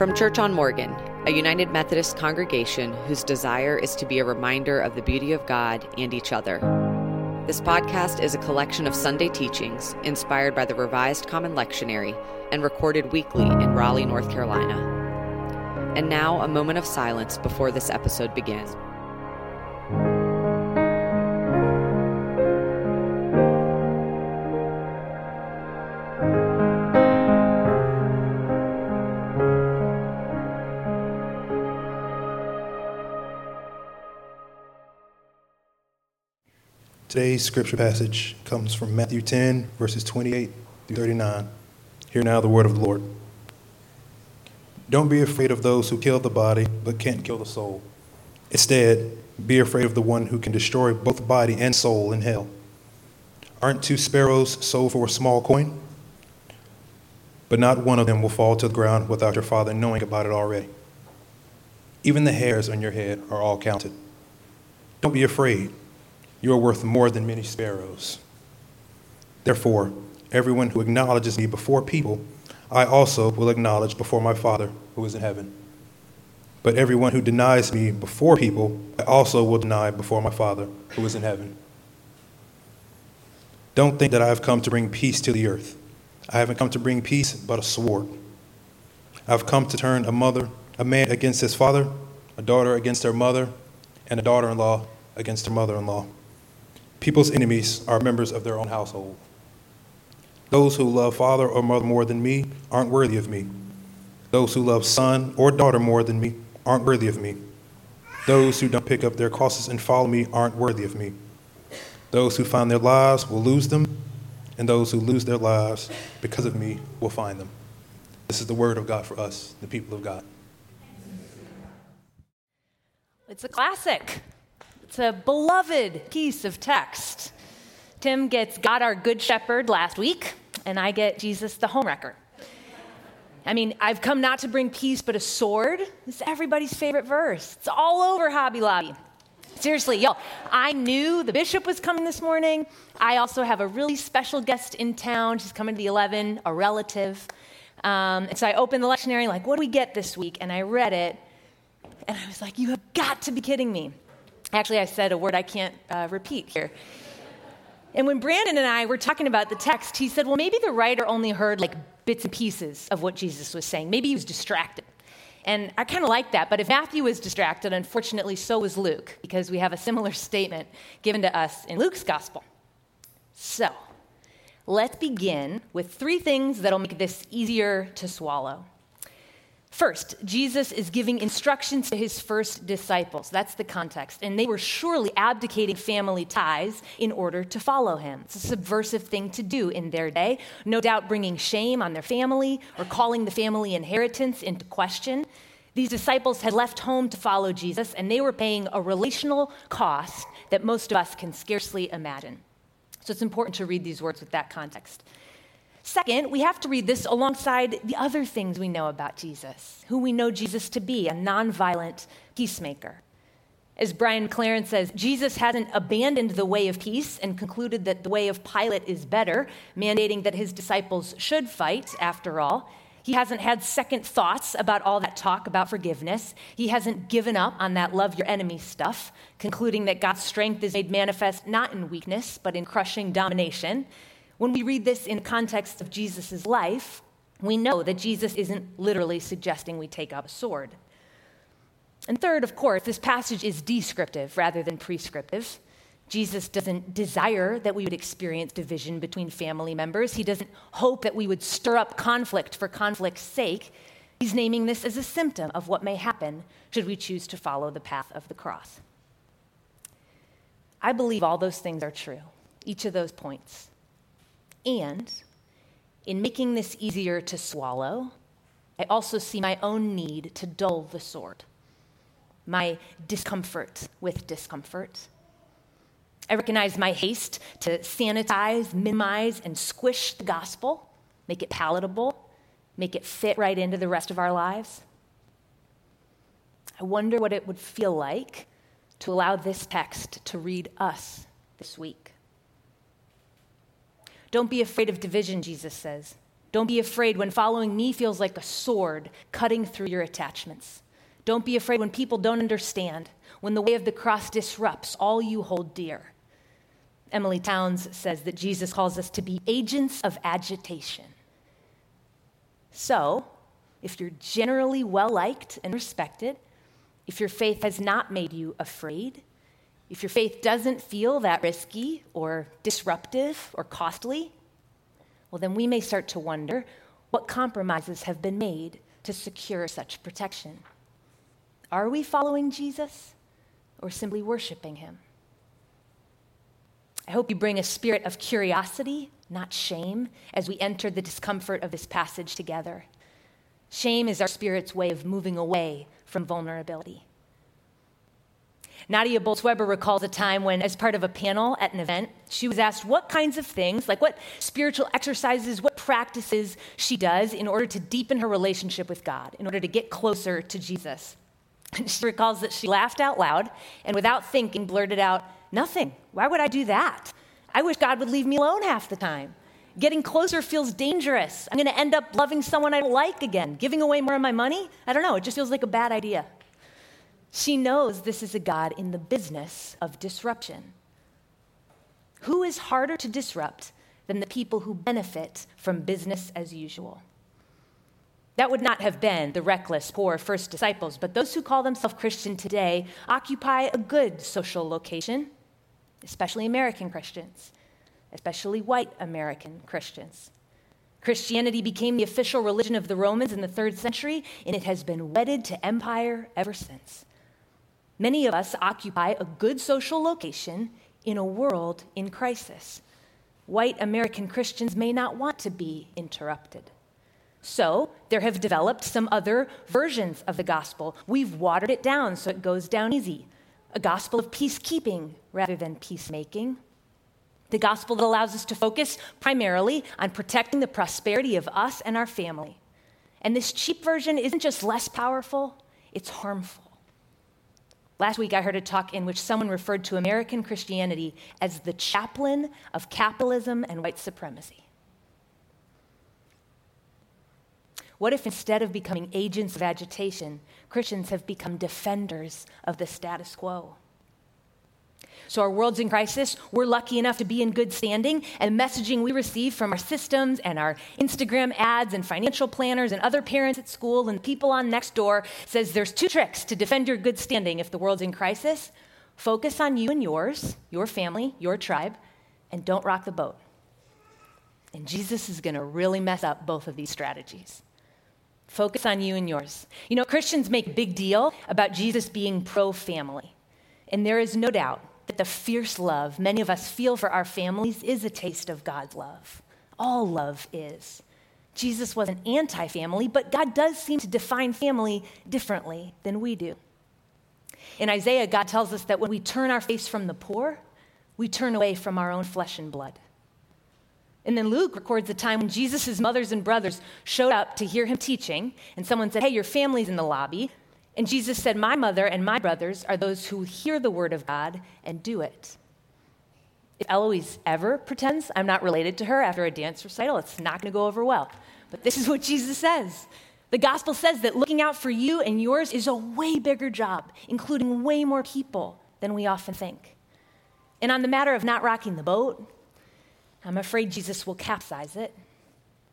From Church on Morgan, a United Methodist congregation whose desire is to be a reminder of the beauty of God and each other. This podcast is a collection of Sunday teachings inspired by the Revised Common Lectionary and recorded weekly in Raleigh, North Carolina. And now, a moment of silence before this episode begins. Today's scripture passage comes from Matthew 10, verses 28 through 39. Hear now the word of the Lord. Don't be afraid of those who kill the body, but can't kill the soul. Instead, be afraid of the one who can destroy both body and soul in hell. Aren't two sparrows sold for a small coin? But not one of them will fall to the ground without your Father knowing about it already. Even the hairs on your head are all counted. Don't be afraid. You are worth more than many sparrows. Therefore, everyone who acknowledges me before people, I also will acknowledge before my Father who is in heaven. But everyone who denies me before people, I also will deny before my Father who is in heaven. Don't think that I have come to bring peace to the earth. I haven't come to bring peace, but a sword. I've come to turn a man against his father, a daughter against her mother, and a daughter-in-law against her mother-in-law. People's enemies are members of their own household. Those who love father or mother more than me aren't worthy of me. Those who love son or daughter more than me aren't worthy of me. Those who don't pick up their crosses and follow me aren't worthy of me. Those who find their lives will lose them, and those who lose their lives because of me will find them. This is the word of God for us, the people of God. It's a classic. It's a beloved piece of text. Tim gets God our Good Shepherd last week, and I get Jesus the Homewrecker. I mean, I've come not to bring peace but a sword. It's everybody's favorite verse. It's all over Hobby Lobby. Seriously, y'all, I knew the bishop was coming this morning. I also have a really special guest in town. She's coming to the 11, a relative. And so I opened the lectionary, like, what do we get this week? And I read it, and I was like, you have got to be kidding me. Actually, I said a word I can't repeat here. And when Brandon and I were talking about the text, he said, well, maybe the writer only heard like bits and pieces of what Jesus was saying. Maybe he was distracted. And I kind of like that. But if Matthew was distracted, unfortunately, so was Luke, because we have a similar statement given to us in Luke's gospel. So let's begin with three things that'll make this easier to swallow. First, Jesus is giving instructions to his first disciples. That's the context. And they were surely abdicating family ties in order to follow him. It's a subversive thing to do in their day, no doubt bringing shame on their family or calling the family inheritance into question. These disciples had left home to follow Jesus, and they were paying a relational cost that most of us can scarcely imagine. So it's important to read these words with that context. Second, we have to read this alongside the other things we know about Jesus, who we know Jesus to be, a nonviolent peacemaker. As Brian McLaren says, Jesus hasn't abandoned the way of peace and concluded that the way of Pilate is better, mandating that his disciples should fight, after all. He hasn't had second thoughts about all that talk about forgiveness. He hasn't given up on that love your enemy stuff, concluding that God's strength is made manifest not in weakness, but in crushing domination. When we read this in context of Jesus' life, we know that Jesus isn't literally suggesting we take up a sword. And third, of course, this passage is descriptive rather than prescriptive. Jesus doesn't desire that we would experience division between family members. He doesn't hope that we would stir up conflict for conflict's sake. He's naming this as a symptom of what may happen should we choose to follow the path of the cross. I believe all those things are true, each of those points. And in making this easier to swallow, I also see my own need to dull the sword, my discomfort with discomfort. I recognize my haste to sanitize, minimize, and squish the gospel, make it palatable, make it fit right into the rest of our lives. I wonder what it would feel like to allow this text to read us this week. Don't be afraid of division, Jesus says. Don't be afraid when following me feels like a sword cutting through your attachments. Don't be afraid when people don't understand, when the way of the cross disrupts all you hold dear. Emily Townes says that Jesus calls us to be agents of agitation. So, if you're generally well-liked and respected, if your faith has not made you afraid, if your faith doesn't feel that risky or disruptive or costly, well, then we may start to wonder what compromises have been made to secure such protection. Are we following Jesus or simply worshiping him? I hope you bring a spirit of curiosity, not shame, as we enter the discomfort of this passage together. Shame is our spirit's way of moving away from vulnerability. Nadia Bolz-Weber recalls a time when, as part of a panel at an event, she was asked what kinds of things, like what spiritual exercises, what practices she does in order to deepen her relationship with God, in order to get closer to Jesus. And she recalls that she laughed out loud and without thinking blurted out, "Nothing. Why would I do that? I wish God would leave me alone half the time. Getting closer feels dangerous. I'm going to end up loving someone I don't like again, giving away more of my money. I don't know. It just feels like a bad idea." She knows this is a God in the business of disruption. Who is harder to disrupt than the people who benefit from business as usual? That would not have been the reckless, poor first disciples, but those who call themselves Christian today occupy a good social location, especially American Christians, especially white American Christians. Christianity became the official religion of the Romans in the 3rd century, and it has been wedded to empire ever since. Many of us occupy a good social location in a world in crisis. White American Christians may not want to be interrupted. So there have developed some other versions of the gospel. We've watered it down so it goes down easy. A gospel of peacekeeping rather than peacemaking. The gospel that allows us to focus primarily on protecting the prosperity of us and our family. And this cheap version isn't just less powerful, it's harmful. Last week I heard a talk in which someone referred to American Christianity as the chaplain of capitalism and white supremacy. What if instead of becoming agents of agitation, Christians have become defenders of the status quo? So our world's in crisis, we're lucky enough to be in good standing, and messaging we receive from our systems and our Instagram ads and financial planners and other parents at school and people on Nextdoor says there's two tricks to defend your good standing if the world's in crisis. Focus on you and yours, your family, your tribe, and don't rock the boat. And Jesus is going to really mess up both of these strategies. Focus on you and yours. You know, Christians make a big deal about Jesus being pro-family, and there is no doubt that the fierce love many of us feel for our families is a taste of God's love. All love is. Jesus wasn't anti-family, but God does seem to define family differently than we do. In Isaiah, God tells us that when we turn our face from the poor, we turn away from our own flesh and blood. And then Luke records a time when Jesus' mothers and brothers showed up to hear him teaching, and someone said, "Hey, your family's in the lobby." And Jesus said, "My mother and my brothers are those who hear the word of God and do it." If Eloise ever pretends I'm not related to her after a dance recital, it's not going to go over well. But this is what Jesus says. The gospel says that looking out for you and yours is a way bigger job, including way more people than we often think. And on the matter of not rocking the boat, I'm afraid Jesus will capsize it.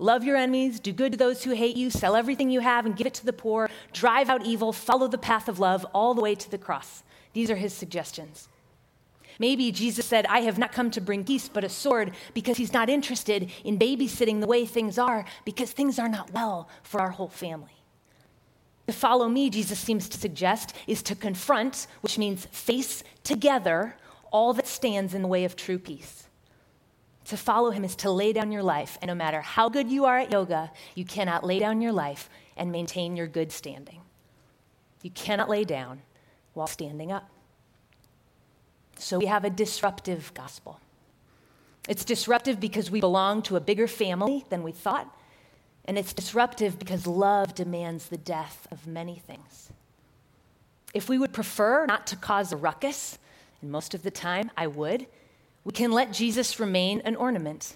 Love your enemies, do good to those who hate you, sell everything you have and give it to the poor, drive out evil, follow the path of love all the way to the cross. These are his suggestions. Maybe Jesus said, "I have not come to bring peace but a sword," because he's not interested in babysitting the way things are, because things are not well for our whole family. To follow me, Jesus seems to suggest, is to confront, which means face together, all that stands in the way of true peace. To follow him is to lay down your life, and no matter how good you are at yoga, you cannot lay down your life and maintain your good standing. You cannot lay down while standing up. So we have a disruptive gospel. It's disruptive because we belong to a bigger family than we thought, and it's disruptive because love demands the death of many things. If we would prefer not to cause a ruckus, and most of the time I would, we can let Jesus remain an ornament,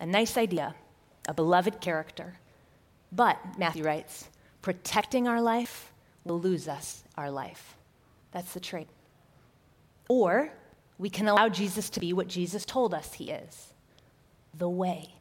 a nice idea, a beloved character. But, Matthew writes, protecting our life will lose us our life. That's the trade. Or we can allow Jesus to be what Jesus told us he is, the way.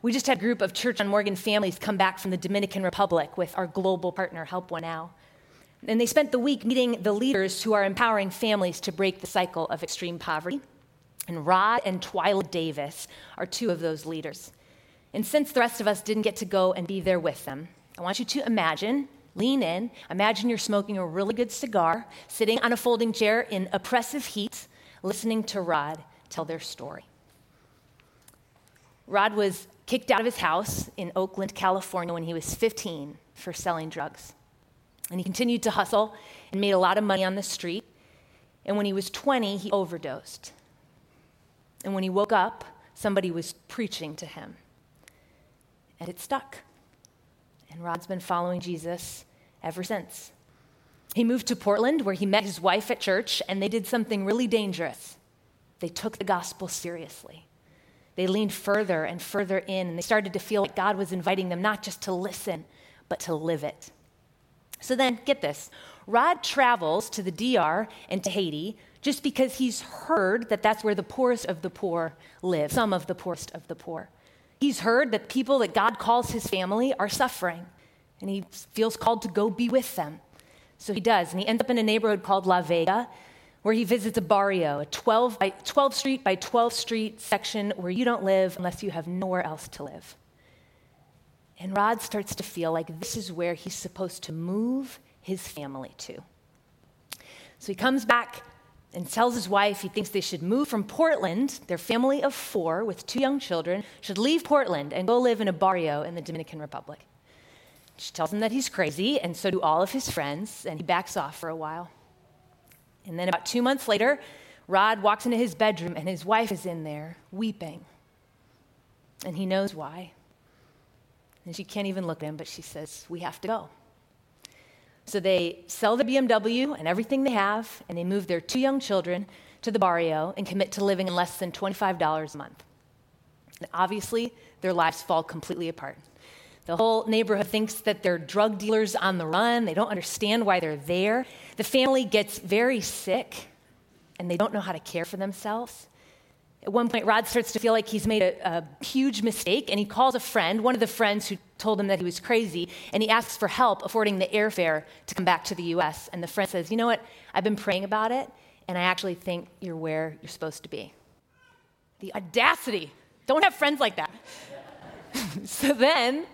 We just had a group of Church on Morgan families come back from the Dominican Republic with our global partner, HelpOneNow. And they spent the week meeting the leaders who are empowering families to break the cycle of extreme poverty. And Rod and Twyla Davis are two of those leaders. And since the rest of us didn't get to go and be there with them, I want you to imagine, lean in, imagine you're smoking a really good cigar, sitting on a folding chair in oppressive heat, listening to Rod tell their story. Rod was kicked out of his house in Oakland, California when he was 15 for selling drugs. And he continued to hustle and made a lot of money on the street. And when he was 20, he overdosed. And when he woke up, somebody was preaching to him. And it stuck. And Rod's been following Jesus ever since. He moved to Portland where he met his wife at church and they did something really dangerous. They took the gospel seriously. They leaned further and further in, and they started to feel like God was inviting them not just to listen, but to live it. So then, get this, Rod travels to the DR and to Haiti just because he's heard that that's where the poorest of the poor live, some of the poorest of the poor. He's heard that people that God calls his family are suffering, and he feels called to go be with them. So he does, and he ends up in a neighborhood called La Vega, where he visits a barrio, a 12 street by 12 street section where you don't live unless you have nowhere else to live. And Rod starts to feel like this is where he's supposed to move his family to. So he comes back and tells his wife he thinks they should move from Portland. Their family of four with two young children should leave Portland and go live in a barrio in the Dominican Republic. She tells him that he's crazy, and so do all of his friends, and he backs off for a while. And then about 2 months later, Rod walks into his bedroom and his wife is in there weeping. And he knows why. And she can't even look at him, but she says, "We have to go." So they sell their BMW and everything they have, and they move their two young children to the barrio and commit to living on less than $25 a month. And obviously, their lives fall completely apart. The whole neighborhood thinks that they're drug dealers on the run. They don't understand why they're there. The family gets very sick, and they don't know how to care for themselves. At one point, Rod starts to feel like he's made a huge mistake, and he calls a friend, one of the friends who told him that he was crazy, and he asks for help affording the airfare to come back to the U.S. And the friend says, "You know what? I've been praying about it, and I actually think you're where you're supposed to be." The audacity. Don't have friends like that. So then,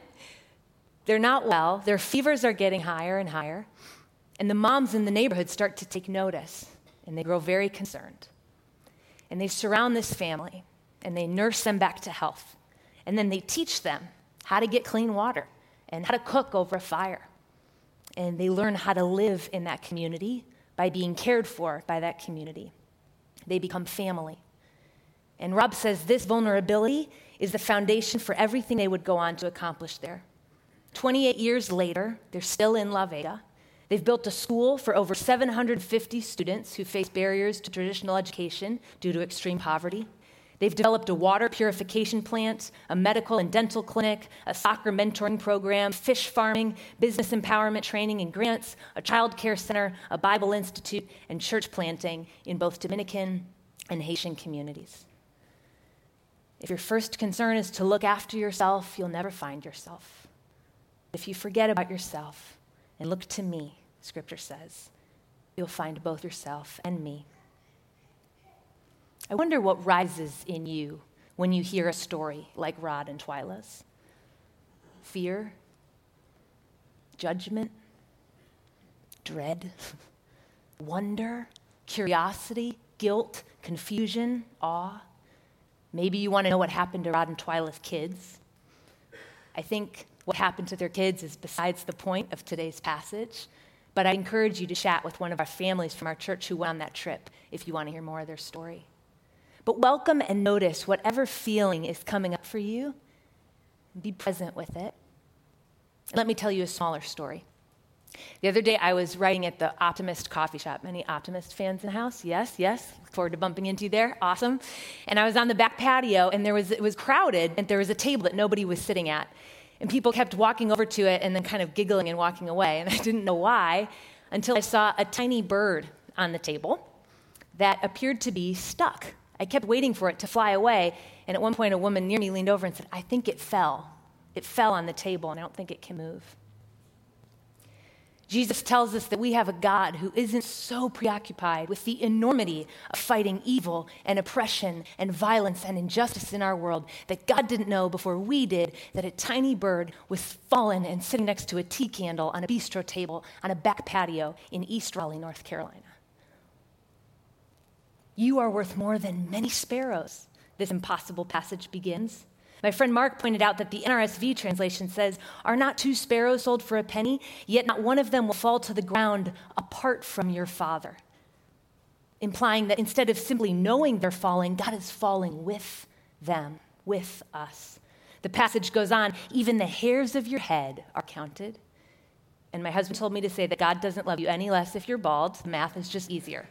they're not well, their fevers are getting higher and higher, and the moms in the neighborhood start to take notice, and they grow very concerned. And they surround this family, and they nurse them back to health, and then they teach them how to get clean water and how to cook over a fire, and they learn how to live in that community by being cared for by that community. They become family. And Rob says this vulnerability is the foundation for everything they would go on to accomplish there. 28 years later, they're still in La Vega. They've built a school for over 750 students who face barriers to traditional education due to extreme poverty. They've developed a water purification plant, a medical and dental clinic, a soccer mentoring program, fish farming, business empowerment training and grants, a child care center, a Bible institute, and church planting in both Dominican and Haitian communities. If your first concern is to look after yourself, you'll never find yourself. If you forget about yourself and look to me, Scripture says, you'll find both yourself and me. I wonder what rises in you when you hear a story like Rod and Twyla's. Fear, judgment, dread, wonder, curiosity, guilt, confusion, awe. Maybe you want to know what happened to Rod and Twyla's kids. I think what happened to their kids is besides the point of today's passage, but I encourage you to chat with one of our families from our church who went on that trip if you want to hear more of their story. But welcome and notice whatever feeling is coming up for you. Be present with it. And let me tell you a smaller story. The other day, I was writing at the Optimist coffee shop. Any Optimist fans in the house? Yes, yes. Look forward to bumping into you there. Awesome. And I was on the back patio, and it was crowded, and there was a table that nobody was sitting at. And people kept walking over to it and then kind of giggling and walking away. And I didn't know why until I saw a tiny bird on the table that appeared to be stuck. I kept waiting for it to fly away. And at one point, a woman near me leaned over and said, "I think it fell. It fell on the table, and I don't think it can move." Jesus tells us that we have a God who isn't so preoccupied with the enormity of fighting evil and oppression and violence and injustice in our world that God didn't know before we did that a tiny bird was fallen and sitting next to a tea candle on a bistro table on a back patio in East Raleigh, North Carolina. You are worth more than many sparrows, this impossible passage begins. My friend Mark pointed out that the NRSV translation says, "Are not two sparrows sold for a penny? Yet not one of them will fall to the ground apart from your Father," implying that instead of simply knowing they're falling, God is falling with them, with us. The passage goes on, "Even the hairs of your head are counted." And my husband told me to say that God doesn't love you any less if you're bald. The math is just easier.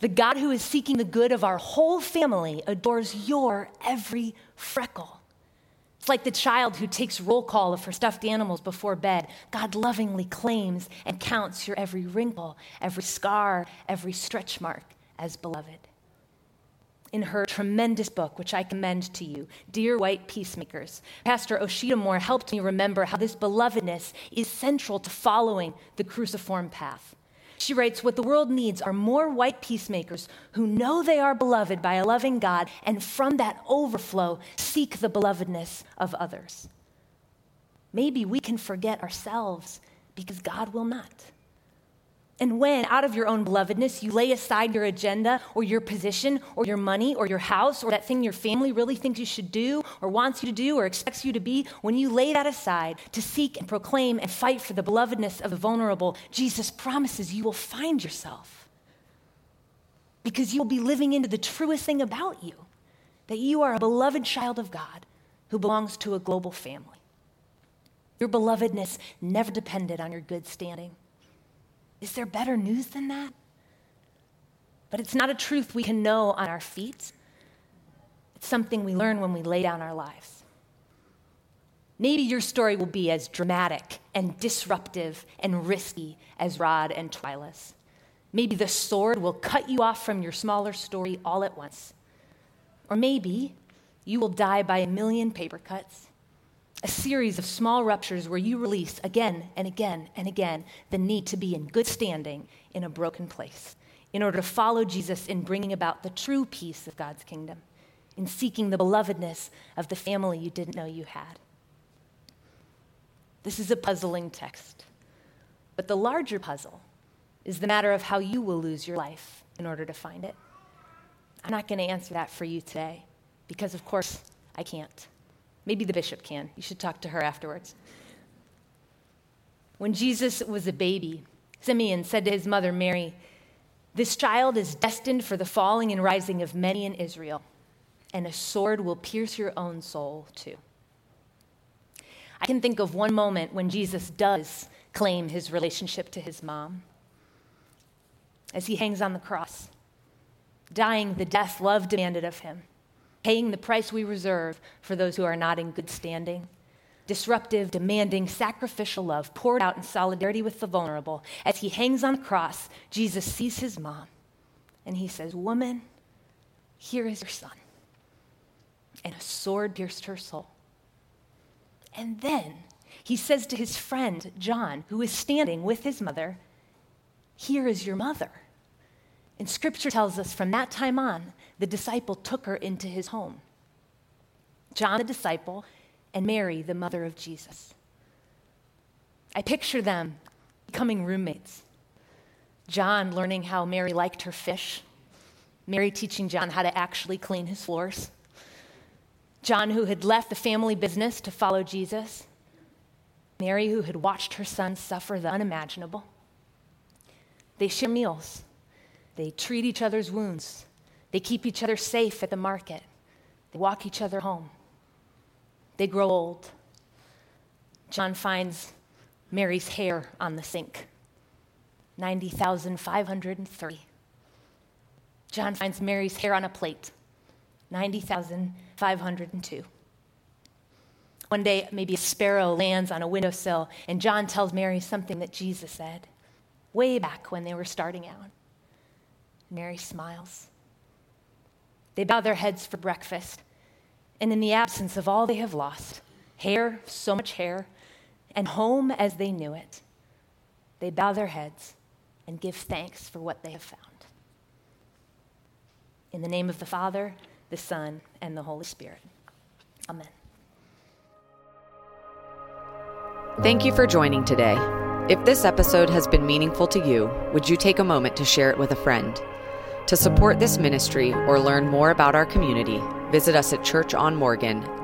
The God who is seeking the good of our whole family adores your every freckle. It's like the child who takes roll call of her stuffed animals before bed. God lovingly claims and counts your every wrinkle, every scar, every stretch mark as beloved. In her tremendous book, which I commend to you, Dear White Peacemakers, Pastor Oshita Moore helped me remember how this belovedness is central to following the cruciform path. She writes, "What the world needs are more white peacemakers who know they are beloved by a loving God and from that overflow seek the belovedness of others." Maybe we can forget ourselves because God will not. And when, out of your own belovedness, you lay aside your agenda or your position or your money or your house or that thing your family really thinks you should do or wants you to do or expects you to be, when you lay that aside to seek and proclaim and fight for the belovedness of the vulnerable, Jesus promises you will find yourself because you'll be living into the truest thing about you, that you are a beloved child of God who belongs to a global family. Your belovedness never depended on your good standing. Is there better news than that? But it's not a truth we can know on our feet. It's something we learn when we lay down our lives. Maybe your story will be as dramatic and disruptive and risky as Rod and Twyla's. Maybe the sword will cut you off from your smaller story all at once. Or maybe you will die by 1,000,000 paper cuts. A series of small ruptures where you release again and again and again the need to be in good standing in a broken place in order to follow Jesus in bringing about the true peace of God's kingdom, in seeking the belovedness of the family you didn't know you had. This is a puzzling text, but the larger puzzle is the matter of how you will lose your life in order to find it. I'm not going to answer that for you today because, of course, I can't. Maybe the bishop can. You should talk to her afterwards. When Jesus was a baby, Simeon said to his mother, Mary, "This child is destined for the falling and rising of many in Israel, and a sword will pierce your own soul too." I can think of one moment when Jesus does claim his relationship to his mom. As he hangs on the cross, dying the death love demanded of him, paying the price we reserve for those who are not in good standing. Disruptive, demanding, sacrificial love poured out in solidarity with the vulnerable. As he hangs on the cross, Jesus sees his mom, and he says, "Woman, here is your son." And a sword pierced her soul. And then he says to his friend, John, who is standing with his mother, "Here is your mother." And Scripture tells us from that time on, the disciple took her into his home. John, the disciple, and Mary, the mother of Jesus. I picture them becoming roommates. John learning how Mary liked her fish. Mary teaching John how to actually clean his floors. John, who had left the family business to follow Jesus. Mary, who had watched her son suffer the unimaginable. They share meals. They treat each other's wounds. They keep each other safe at the market. They walk each other home. They grow old. John finds Mary's hair on the sink, 90,530. John finds Mary's hair on a plate, 90,502. One day, maybe a sparrow lands on a windowsill, and John tells Mary something that Jesus said way back when they were starting out. Mary smiles. They bow their heads for breakfast, and in the absence of all they have lost, hair, so much hair, and home as they knew it, they bow their heads and give thanks for what they have found. In the name of the Father, the Son, and the Holy Spirit. Amen. Thank you for joining today. If this episode has been meaningful to you, would you take a moment to share it with a friend? To support this ministry or learn more about our community, visit us at churchonmorgan.org.